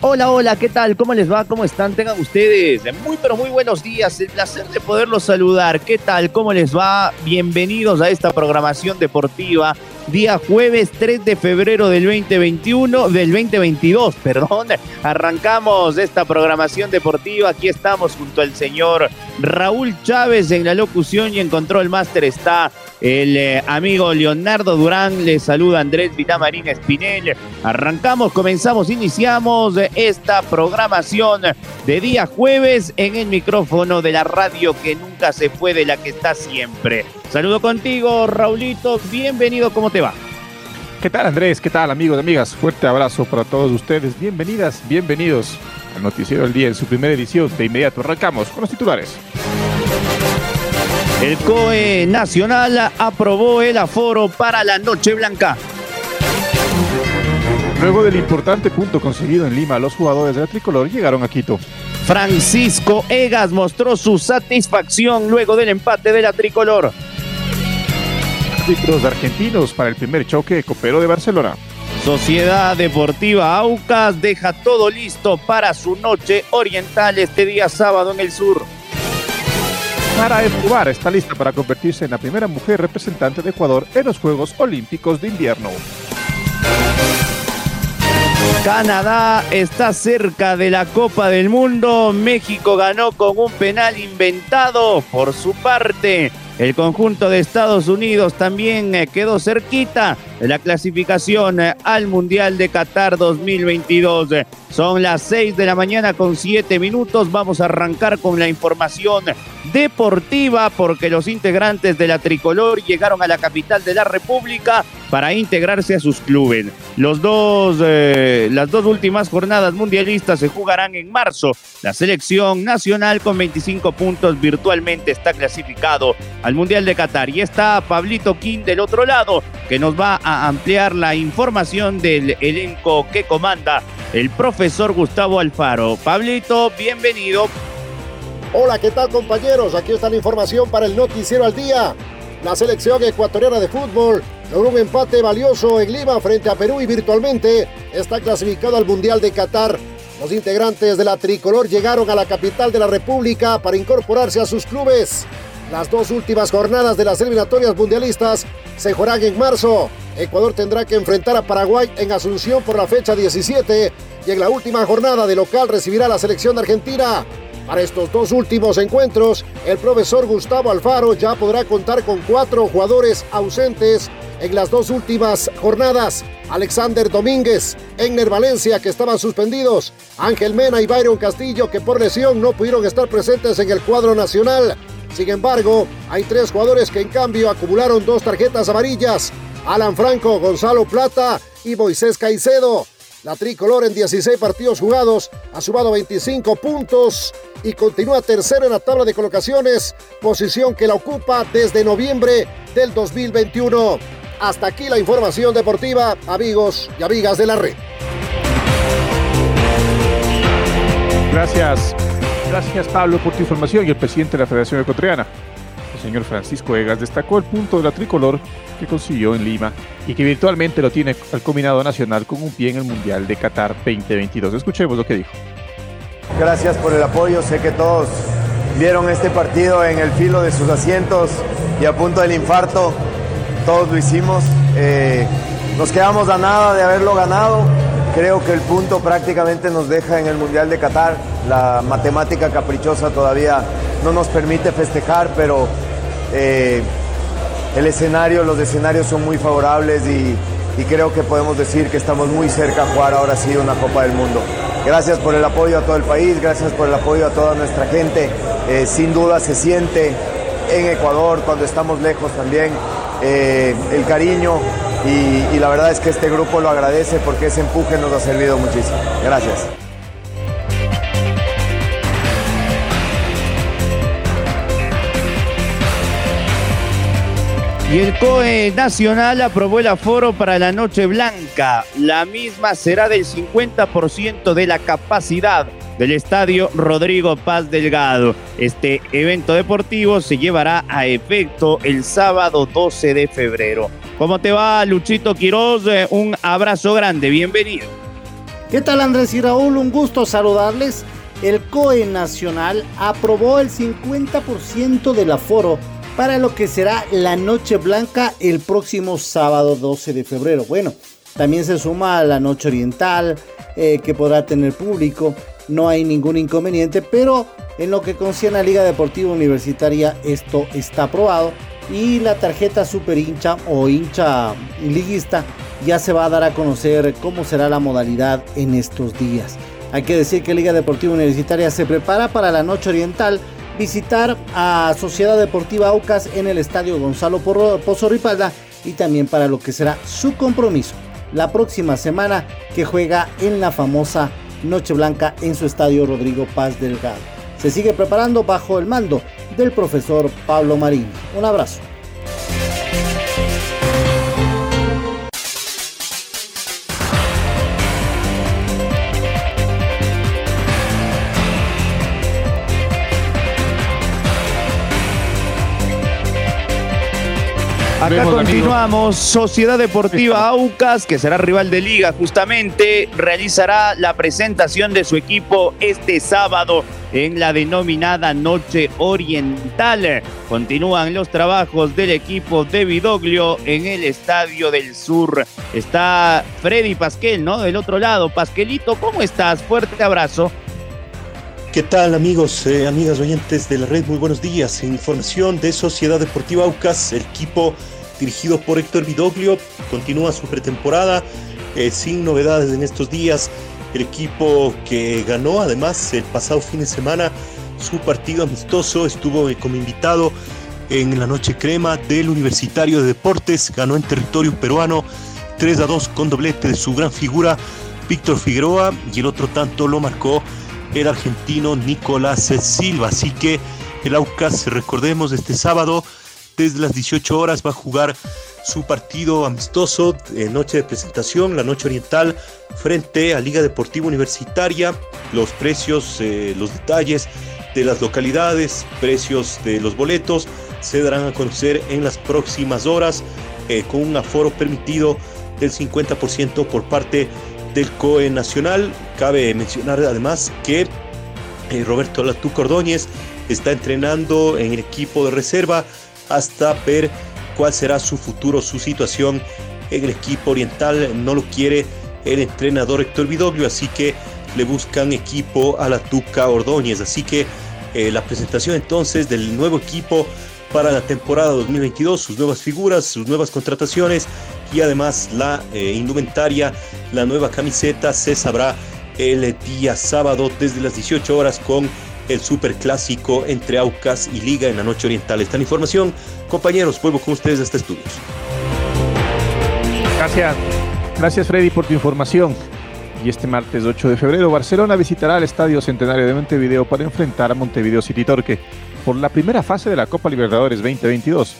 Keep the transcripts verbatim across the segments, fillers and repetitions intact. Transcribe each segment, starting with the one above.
hola, hola, ¿qué tal? ¿Cómo les va? ¿Cómo están? Tengan ustedes muy, pero muy buenos días. El placer de poderlos saludar. ¿Qué tal? ¿Cómo les va? Bienvenidos a esta programación deportiva. Día jueves tres de febrero del veinte veintiuno, del veinte veintidós, perdón. Arrancamos esta programación deportiva. Aquí estamos junto al señor Raúl Chávez en la locución y en control máster está el eh, amigo Leonardo Durán. Les saluda Andrés Villamarín Espinel. Arrancamos, comenzamos, iniciamos esta programación de día jueves en el micrófono de la radio que nunca se fue, de la que está siempre. Saludo contigo, Raulito. Bienvenido, ¿cómo te va? ¿Qué tal, Andrés? ¿Qué tal, amigos y amigas? Fuerte abrazo para todos ustedes. Bienvenidas, bienvenidos al Noticiero del Día en su primera edición. De inmediato arrancamos con los titulares. El C O E Nacional aprobó el aforo para la Noche Blanca. Luego del importante punto conseguido en Lima, los jugadores del tricolor llegaron a Quito. Francisco Egas mostró su satisfacción luego del empate de la tricolor. Árbitros argentinos para el primer choque copero de Barcelona. Sociedad Deportiva Aucas deja todo listo para su noche oriental este día sábado en el sur. Sara Escobar está lista para convertirse en la primera mujer representante de Ecuador en los Juegos Olímpicos de Invierno. Canadá está cerca de la Copa del Mundo. México ganó con un penal inventado. Por su parte, el conjunto de Estados Unidos también quedó cerquita de la clasificación al Mundial de Qatar dos mil veintidós. Son las seis de la mañana con siete minutos. Vamos a arrancar con la información deportiva porque los integrantes de la tricolor llegaron a la capital de la República para integrarse a sus clubes. Los dos, eh, las dos últimas jornadas mundialistas se jugarán en marzo. La selección nacional con veinticinco puntos virtualmente está clasificado al Mundial de Qatar. Y está Pablito King del otro lado, que nos va a ampliar la información del elenco que comanda el profesor Gustavo Alfaro. Pablito, bienvenido. Hola, ¿qué tal, compañeros? Aquí está la información para el Noticiero al Día. La selección ecuatoriana de fútbol logró un empate valioso en Lima frente a Perú y virtualmente está clasificado al Mundial de Qatar. Los integrantes de la tricolor llegaron a la capital de la República para incorporarse a sus clubes. Las dos últimas jornadas de las eliminatorias mundialistas se jugarán en marzo. Ecuador tendrá que enfrentar a Paraguay en Asunción por la fecha diecisiete y en la última jornada de local recibirá a la selección de Argentina. Para estos dos últimos encuentros, el profesor Gustavo Alfaro ya podrá contar con cuatro jugadores ausentes en las dos últimas jornadas. Alexander Domínguez, Edner Valencia, que estaban suspendidos, Ángel Mena y Byron Castillo, que por lesión no pudieron estar presentes en el cuadro nacional. Sin embargo, hay tres jugadores que en cambio acumularon dos tarjetas amarillas: Alan Franco, Gonzalo Plata y Moisés Caicedo. La tricolor en dieciséis partidos jugados ha sumado veinticinco puntos y continúa tercero en la tabla de colocaciones, posición que la ocupa desde noviembre del dos mil veintiuno. Hasta aquí la información deportiva, amigos y amigas de la Red. Gracias, gracias Pablo por tu información. Y el presidente de la Federación Ecuatoriana, el señor Francisco Egas, destacó el punto de la tricolor que consiguió en Lima y que virtualmente lo tiene al combinado nacional con un pie en el Mundial de Qatar veinte veintidós. Escuchemos lo que dijo. Gracias por el apoyo, sé que todos vieron este partido en el filo de sus asientos y a punto del infarto, todos lo hicimos. Eh, nos quedamos a nada de haberlo ganado, creo que el punto prácticamente nos deja en el Mundial de Qatar, la matemática caprichosa todavía no nos permite festejar, pero... Eh, El escenario, los escenarios son muy favorables y, y creo que podemos decir que estamos muy cerca a jugar ahora sí una Copa del Mundo. Gracias por el apoyo a todo el país, gracias por el apoyo a toda nuestra gente. Eh, sin duda se siente en Ecuador, cuando estamos lejos también, eh, el cariño y, y la verdad es que este grupo lo agradece porque ese empuje nos ha servido muchísimo. Gracias. Y el C O E Nacional aprobó el aforo para la Noche Blanca. La misma será del cincuenta por ciento de la capacidad del Estadio Rodrigo Paz Delgado. Este evento deportivo se llevará a efecto el sábado doce de febrero. ¿Cómo te va, Luchito Quiroz? Un abrazo grande, bienvenido. ¿Qué tal, Andrés y Raúl? Un gusto saludarles. El C O E Nacional aprobó el cincuenta por ciento del aforo para lo que será la Noche Blanca el próximo sábado doce de febrero. Bueno, también se suma a la Noche Oriental, eh, que podrá tener público, no hay ningún inconveniente, pero en lo que concierne a Liga Deportiva Universitaria esto está aprobado y la tarjeta super hincha o hincha liguista ya se va a dar a conocer cómo será la modalidad en estos días. Hay que decir que Liga Deportiva Universitaria se prepara para la Noche Oriental, visitar a Sociedad Deportiva Aucas en el Estadio Gonzalo Pozorripalda y también para lo que será su compromiso la próxima semana que juega en la famosa Noche Blanca en su Estadio Rodrigo Paz Delgado. Se sigue preparando bajo el mando del profesor Pablo Marín. Un abrazo. Acá continuamos, Sociedad Deportiva Aucas, que será rival de Liga justamente, realizará la presentación de su equipo este sábado en la denominada Noche Oriental. Continúan los trabajos del equipo de Vidoglio en el Estadio del Sur. Está Freddy Pasquel, ¿no? Del otro lado. Pasquelito, ¿cómo estás? Fuerte abrazo. ¿Qué tal, amigos, eh, amigas oyentes de la red? Muy buenos días. Información de Sociedad Deportiva Aucas. El equipo dirigido por Héctor Vidoglio continúa su pretemporada eh, sin novedades en estos días. El equipo que ganó, además, el pasado fin de semana su partido amistoso, estuvo eh, como invitado en la Noche Crema del Universitario de Deportes. Ganó en territorio peruano tres a dos con doblete de su gran figura Víctor Figueroa y el otro tanto lo marcó el argentino Nicolás Silva. Así que el Aucas, recordemos, este sábado desde las dieciocho horas va a jugar su partido amistoso, eh, noche de presentación, la Noche Oriental, frente a Liga Deportiva Universitaria. Los precios, eh, los detalles de las localidades, precios de los boletos se darán a conocer en las próximas horas, eh, con un aforo permitido del cincuenta por ciento por parte del C O E Nacional. Cabe mencionar además que eh, Roberto Latú Cordóñez está entrenando en el equipo de reserva hasta ver cuál será su futuro, su situación en el equipo oriental. No lo quiere el entrenador Héctor Vidoglio, así que le buscan equipo a Latú Cordóñez. Así que eh, la presentación entonces del nuevo equipo para la temporada dos mil veintidós, sus nuevas figuras, sus nuevas contrataciones y además la eh, indumentaria, la nueva camiseta, se sabrá el día sábado desde las dieciocho horas con el superclásico entre Aucas y Liga en la Noche Oriental. Esta información, compañeros, vuelvo con ustedes hasta estudios. Gracias, gracias Freddy por tu información. Y este martes ocho de febrero, Barcelona visitará el Estadio Centenario de Montevideo para enfrentar a Montevideo City Torque por la primera fase de la Copa Libertadores veinte veintidós.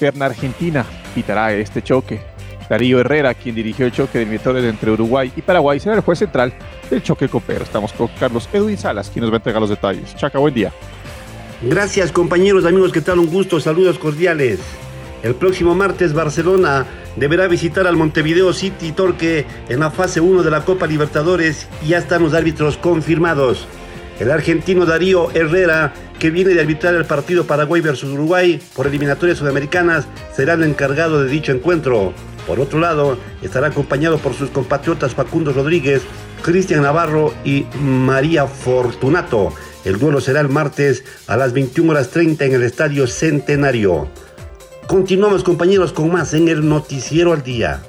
Perna Argentina pitará este choque. Darío Herrera, quien dirigió el choque de eliminatorias entre Uruguay y Paraguay, será el juez central del choque copero. Estamos con Carlos Edwin Salas, quien nos va a entregar los detalles. Chaca, buen día. Gracias, compañeros, amigos, ¿qué tal? Un gusto, saludos cordiales. El próximo martes Barcelona deberá visitar al Montevideo City Torque en la fase uno de la Copa Libertadores y ya están los árbitros confirmados. El argentino Darío Herrera, que viene de arbitrar el partido Paraguay versus Uruguay por eliminatorias sudamericanas, será el encargado de dicho encuentro. Por otro lado, estará acompañado por sus compatriotas Facundo Rodríguez, Cristian Navarro y María Fortunato. El duelo será el martes a las veintiuna horas treinta en el Estadio Centenario. Continuamos, compañeros, con más en el Noticiero al Día.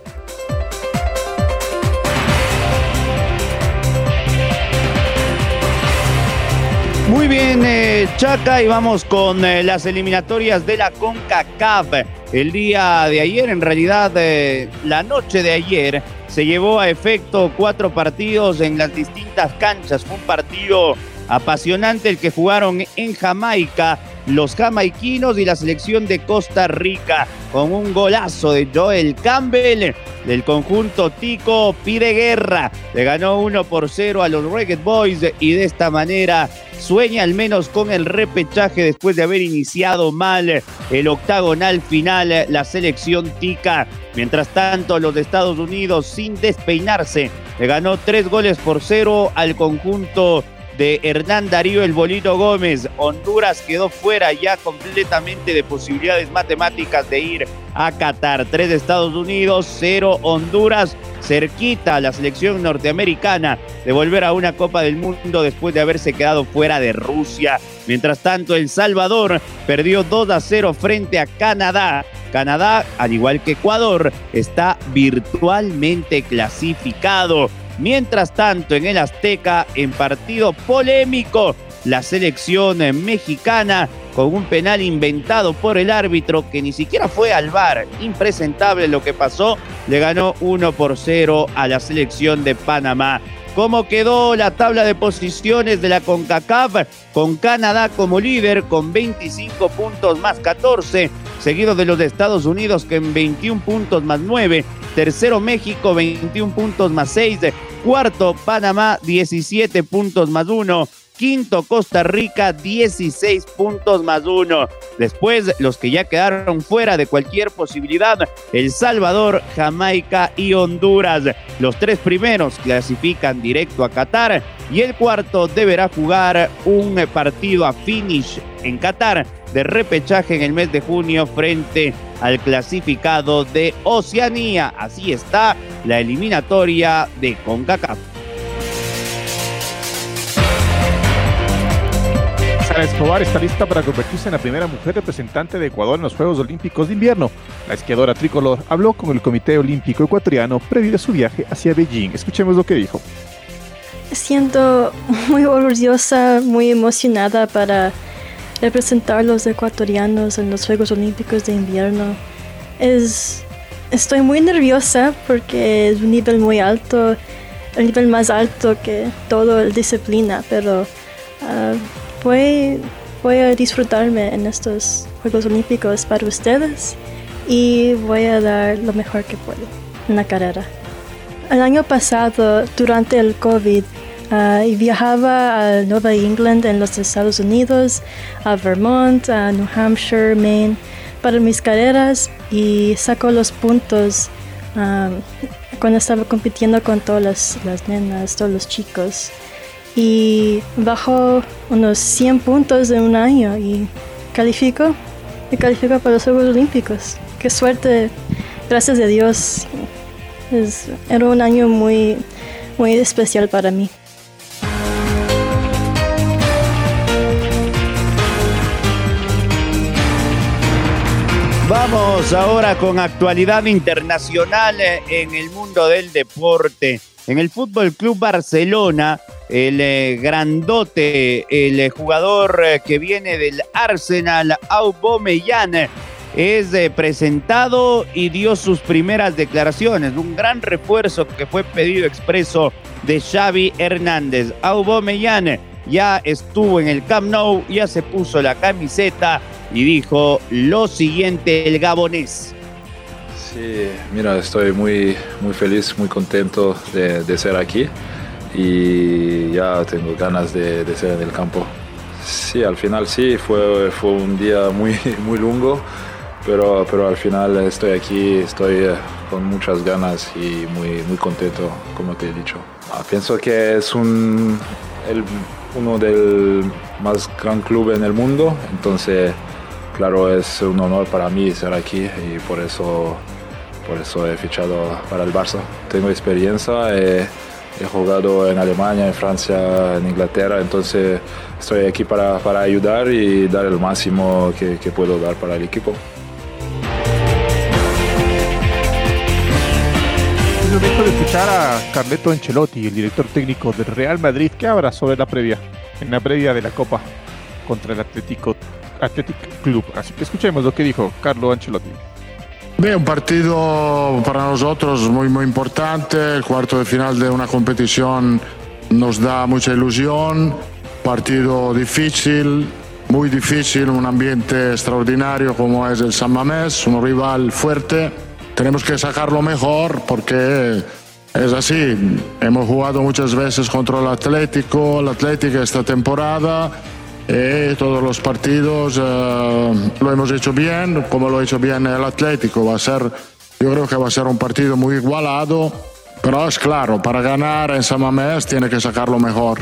Muy bien, eh, Chaca, y vamos con eh, las eliminatorias de la CONCACAF. El día de ayer, en realidad, eh, la noche de ayer, se llevó a efecto cuatro partidos en las distintas canchas. Fue un partido apasionante el que jugaron en Jamaica los jamaiquinos y la selección de Costa Rica, con un golazo de Joel Campbell. Del conjunto tico pide guerra, le ganó uno por cero a los Reggae Boys y de esta manera sueña al menos con el repechaje después de haber iniciado mal el octagonal final la selección tica. Mientras tanto, los de Estados Unidos, sin despeinarse, le ganó tres goles por cero al conjunto de Hernán Darío el Bolito Gómez. Honduras quedó fuera ya completamente de posibilidades matemáticas de ir a Qatar. Tres de Estados Unidos, cero Honduras. Cerquita a la selección norteamericana de volver a una Copa del Mundo después de haberse quedado fuera de Rusia. Mientras tanto, El Salvador perdió dos a cero frente a Canadá. Canadá, al igual que Ecuador, está virtualmente clasificado. Mientras tanto, en el Azteca, en partido polémico, la selección mexicana, con un penal inventado por el árbitro que ni siquiera fue al V A R, impresentable lo que pasó, le ganó uno por cero a la selección de Panamá. ¿Cómo quedó la tabla de posiciones de la CONCACAF? Con Canadá como líder con veinticinco puntos más catorce, seguido de los de Estados Unidos con veintiuno puntos más nueve, tercero México veintiuno puntos más seis, cuarto Panamá diecisiete puntos más uno, quinto Costa Rica dieciséis puntos más uno. Después, los que ya quedaron fuera de cualquier posibilidad, El Salvador, Jamaica y Honduras. Los tres primeros clasifican directo a Qatar y el cuarto deberá jugar un partido a finish en Qatar de repechaje en el mes de junio frente al clasificado de Oceanía. Así está la eliminatoria de CONCACAF. Sara Escobar está lista para convertirse en la primera mujer representante de Ecuador en los Juegos Olímpicos de Invierno. La esquiadora tricolor habló con el Comité Olímpico Ecuatoriano previo a su viaje hacia Beijing. Escuchemos lo que dijo. Siento muy orgullosa, muy emocionada para representar a los ecuatorianos en los Juegos Olímpicos de Invierno. Es, estoy muy nerviosa porque es un nivel muy alto, el nivel más alto que toda la disciplina, pero Uh, Voy, voy a disfrutarme en estos Juegos Olímpicos para ustedes y voy a dar lo mejor que puedo en la carrera. El año pasado, durante el COVID, uh, viajaba a Nueva England en los Estados Unidos, a Vermont, a New Hampshire, Maine, para mis carreras y saco los puntos um, cuando estaba compitiendo con todas las, las nenas, todos los chicos. Y bajo unos cien puntos en un año y califico, y califico para los Juegos Olímpicos. ¡Qué suerte! Gracias a Dios. Es, era un año muy, muy especial para mí. Vamos ahora con actualidad internacional en el mundo del deporte. En el Fútbol Club Barcelona, el eh, grandote, el eh, jugador eh, que viene del Arsenal, Aubameyang, es eh, presentado y dio sus primeras declaraciones. Un gran refuerzo que fue pedido expreso de Xavi Hernández. Aubameyang ya estuvo en el Camp Nou, ya se puso la camiseta y dijo lo siguiente el gabonés. Sí, mira, estoy muy, muy feliz, muy contento de, de ser aquí. Y ya tengo ganas de, de ser en el campo. Sí, al final sí, fue, fue un día muy, muy largo, pero, pero al final estoy aquí, estoy con muchas ganas y muy, muy contento, como te he dicho. Ah, pienso que es un, el, uno del más gran club en el mundo, entonces claro, es un honor para mí ser aquí y por eso, por eso he fichado para el Barça. Tengo experiencia. Eh, He jugado en Alemania, en Francia, en Inglaterra, entonces estoy aquí para, para ayudar y dar el máximo que, que puedo dar para el equipo. Es momento de escuchar a Carlo Ancelotti, el director técnico del Real Madrid, que habla sobre la previa. en la previa de la Copa contra el Atlético Athletic Club. Así que escuchemos lo que dijo Carlo Ancelotti. Bien, un partido para nosotros muy, muy importante. El cuarto de final de una competición nos da mucha ilusión. Partido difícil, muy difícil, un ambiente extraordinario como es el San Mamés, un rival fuerte. Tenemos que sacarlo mejor porque es así. Hemos jugado muchas veces contra el Atlético, el Atlético esta temporada. Eh, todos los partidos eh, lo hemos hecho bien, como lo ha hecho bien el Atlético. Va a ser, yo creo que va a ser un partido muy igualado, pero es claro, para ganar en San Mamés tiene que sacarlo mejor.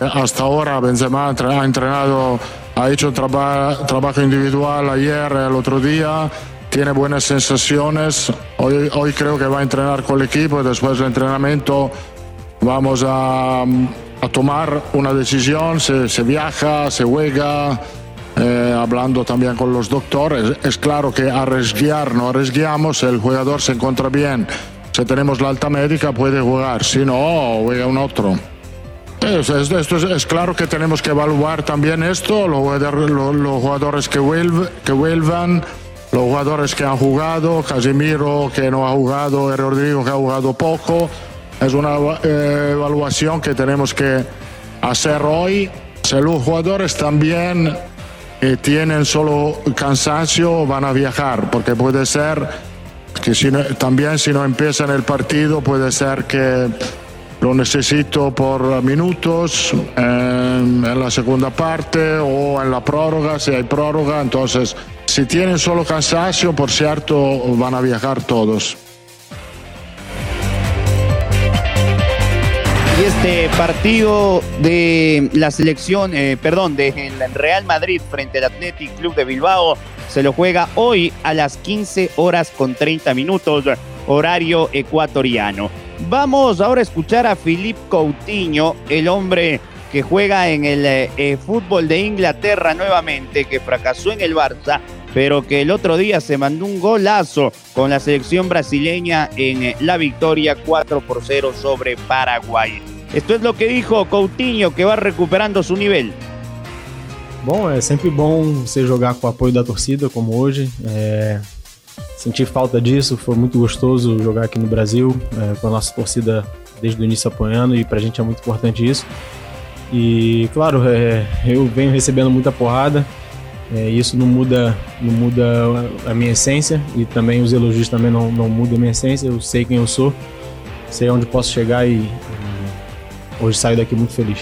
Hasta ahora Benzema ha entrenado, ha hecho traba, trabajo individual ayer, el otro día, tiene buenas sensaciones. Hoy, hoy creo que va a entrenar con el equipo y después del entrenamiento vamos a, a tomar una decisión, se, se viaja, se juega, eh, hablando también con los doctores. Es claro que arriesgar, no arriesgamos, el jugador se encuentra bien. Si tenemos la alta médica puede jugar, si no, juega un otro. Esto es, esto es, es claro que tenemos que evaluar también esto, los, los, los jugadores que, vuelve, que vuelvan, los jugadores que han jugado, Casemiro que no ha jugado, Rodrigo que ha jugado poco. Es una eh, evaluación que tenemos que hacer hoy. Si los jugadores también eh, tienen solo cansancio, van a viajar, porque puede ser que si no, también si no empiezan el partido puede ser que lo necesito por minutos en, en la segunda parte o en la prórroga, si hay prórroga. Entonces, si tienen solo cansancio, por cierto, van a viajar todos. Y este partido de la selección, eh, perdón, de el Real Madrid frente al Athletic Club de Bilbao, se lo juega hoy a las quince horas con treinta minutos, horario ecuatoriano. Vamos ahora a escuchar a Philippe Coutinho, el hombre que juega en el eh, fútbol de Inglaterra nuevamente, que fracasó en el Barça, pero que el otro día se mandó un golazo con la selección brasileña en eh, la victoria cuatro por cero sobre Paraguay. Esto es lo que dijo Coutinho, que va recuperando su nivel. Bom, é sempre bom você jogar com o apoio da torcida, como hoje. É... Senti falta disso, foi muito gostoso jogar aqui no Brasil, é, com a nossa torcida desde o início apoiando, e pra gente é muito importante isso. E claro, é, eu venho recebendo muita porrada, é, isso não muda, não muda a minha essência, e também os elogios também não, não mudam a minha essência. Eu sei quem eu sou, sei onde posso chegar e, e hoje saio daqui muito feliz.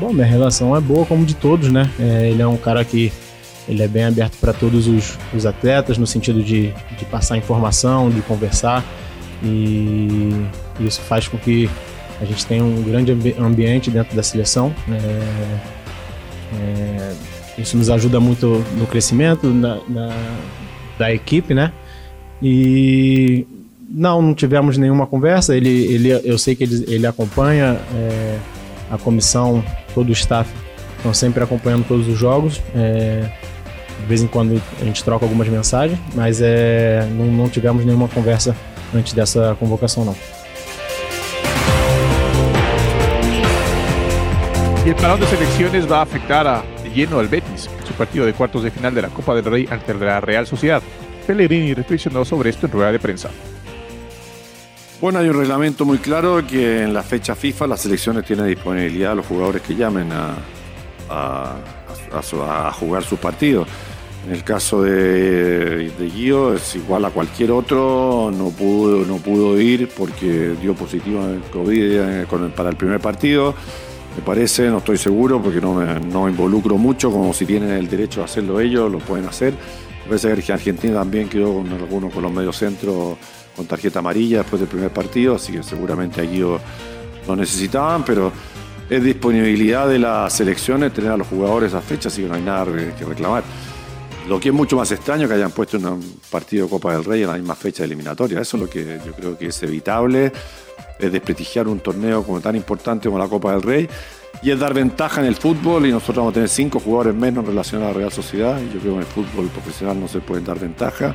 Bom, minha relação é boa como de todos, né? É, ele é um cara que ele é bem aberto para todos os, os atletas, no sentido de, de passar informação, de conversar, e isso faz com que a gente tenha um grande ambi- ambiente dentro da seleção. É, é, isso nos ajuda muito no crescimento na, na, da equipe, né? E não, não tivemos nenhuma conversa, ele, ele, eu sei que ele, ele acompanha é, a comissão, todo o staff, estão sempre acompanhando todos os jogos, é, de vez em quando a gente troca algumas mensagens, mas é, não, não tivemos nenhuma conversa antes dessa convocação, não. E o parón de selecciones vai afetar a lleno al Betis, su partido de cuartos de final de la Copa del Rey ante la Real Sociedad. Pellegrini reflexionó sobre esto en rueda de prensa. Bueno, hay un reglamento muy claro que en la fecha FIFA las selecciones tienen disponibilidad a los jugadores que llamen a A, a, a jugar sus partidos. En el caso de, de Guido es igual a cualquier otro, no pudo, no pudo ir porque dio positivo en el COVID con el, para el primer partido, me parece, no estoy seguro porque no me no involucro mucho, como si tienen el derecho a hacerlo ellos, lo pueden hacer. Me parece que Argentina también quedó con algunos con los mediocentros con tarjeta amarilla después del primer partido, así que seguramente a Guido lo necesitaban, pero es disponibilidad de las selecciones tener a los jugadores a fecha, así que no hay nada que reclamar. Lo que es mucho más extraño que hayan puesto un partido de Copa del Rey en la misma fecha de eliminatoria. Eso es lo que yo creo que es evitable, es desprestigiar un torneo como tan importante como la Copa del Rey y es dar ventaja en el fútbol, y nosotros vamos a tener cinco jugadores menos en relación a la Real Sociedad, y yo creo que en el fútbol profesional no se pueden dar ventaja,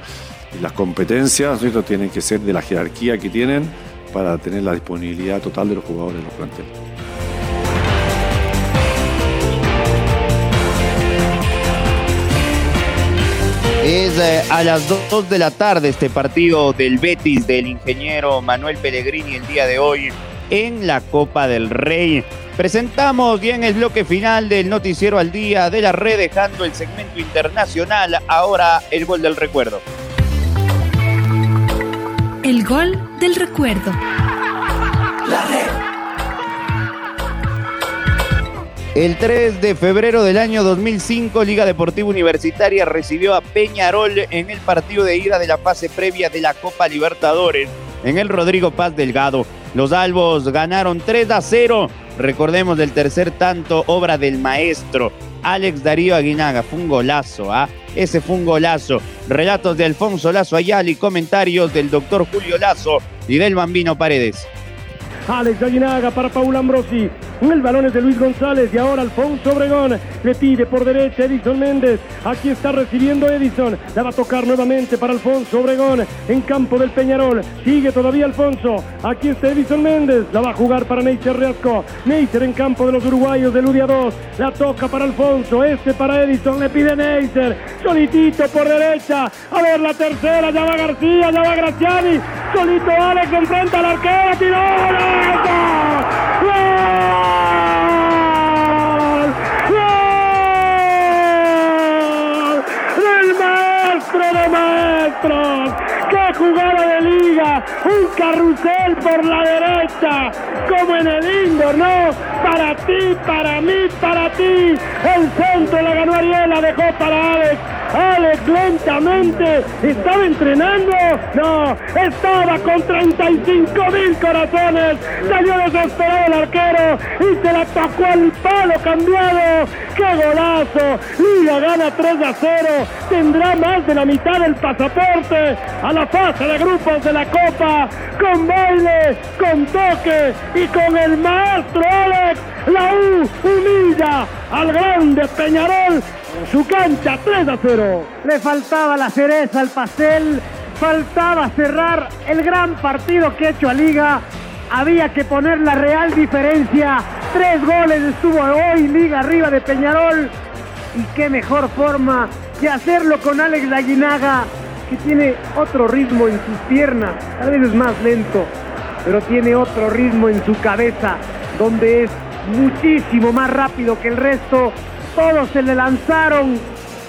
y las competencias, ¿no?, tienen que ser de la jerarquía que tienen para tener la disponibilidad total de los jugadores en los planteles. eh, a las dos de la tarde este partido del Betis del ingeniero Manuel Pellegrini el día de hoy en la Copa del Rey. Presentamos bien el bloque final del Noticiero al Día de la Red, dejando el segmento internacional. Ahora el gol del recuerdo. El gol del recuerdo. La Red. El tres de febrero del año dos mil cinco, Liga Deportiva Universitaria recibió a Peñarol en el partido de ida de la fase previa de la Copa Libertadores en el Rodrigo Paz Delgado. Los albos ganaron tres a cero. Recordemos el tercer tanto, obra del maestro Alex Darío Aguinaga. Fue un golazo, ¿ah? ¿eh? Ese fue un golazo. Relatos de Alfonso Lazo Ayala y comentarios del doctor Julio Lazo y del Bambino Paredes. Alex Aguinaga para Paul Ambrosi, el balón es de Luis González y ahora Alfonso Obregón le pide por derecha Edison Méndez, aquí está recibiendo Edison, la va a tocar nuevamente para Alfonso Obregón en campo del Peñarol, sigue todavía Alfonso, aquí está Edison Méndez, la va a jugar para Neisser Riasco, Neisser en campo de los uruguayos del U D A dos, la toca para Alfonso, este para Edison, le pide Neisser, solitito por derecha, a ver la tercera, ya va García, ya va Graziani, solito Alex enfrenta al arquero, tiró. ¡Gol! ¡Gol! ¡Gol! ¡Del maestro de maestros! ¡Qué jugada de liga! ¡Un carrusel por la derecha! ¡Como en el indoor, no! ¡Para ti, para mí, para ti! El centro la ganó Ariel, la dejó para Alex. Alex lentamente estaba entrenando, no, estaba con treinta y cinco mil corazones, salió desesperado el arquero y se la tocó al palo cambiado. ¡Qué golazo! Liga gana tres a cero, tendrá más de la mitad del pasaporte a la fase de grupos de la Copa, con baile, con toque y con el maestro Alex. La U humilla al grande Peñarol en su cancha tres a cero. Le faltaba la cereza al pastel, faltaba cerrar el gran partido que ha hecho a Liga. Había que poner la real diferencia. Tres goles estuvo hoy Liga arriba de Peñarol. Y qué mejor forma que hacerlo con Alex Aguinaga, que tiene otro ritmo en sus piernas. A veces más lento, pero tiene otro ritmo en su cabeza, donde es muchísimo más rápido que el resto. Todos se le lanzaron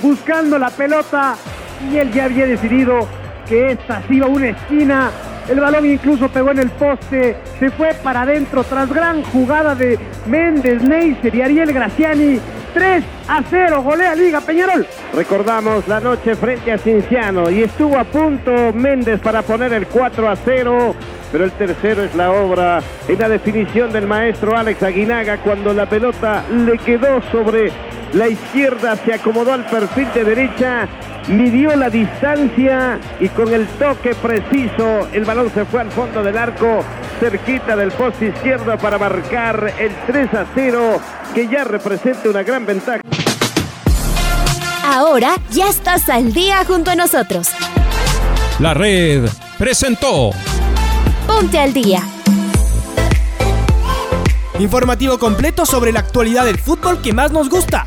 buscando la pelota y él ya había decidido que esta iba a una esquina. El balón incluso pegó en el poste, se fue para adentro tras gran jugada de Méndez, Neisser y Ariel Graziani. tres a cero, golea Liga Peñarol. Recordamos la noche frente a Cinciano y estuvo a punto Méndez para poner el cuatro a cero, pero el tercero es la obra en la definición del maestro Alex Aguinaga, cuando la pelota le quedó sobre la izquierda, se acomodó al perfil de derecha, midió la distancia y con el toque preciso el balón se fue al fondo del arco, cerquita del poste izquierdo para marcar el tres a cero, que ya representa una gran ventaja. Ahora ya estás al día junto a nosotros. La Red presentó Ponte al Día. Informativo completo sobre la actualidad del fútbol que más nos gusta,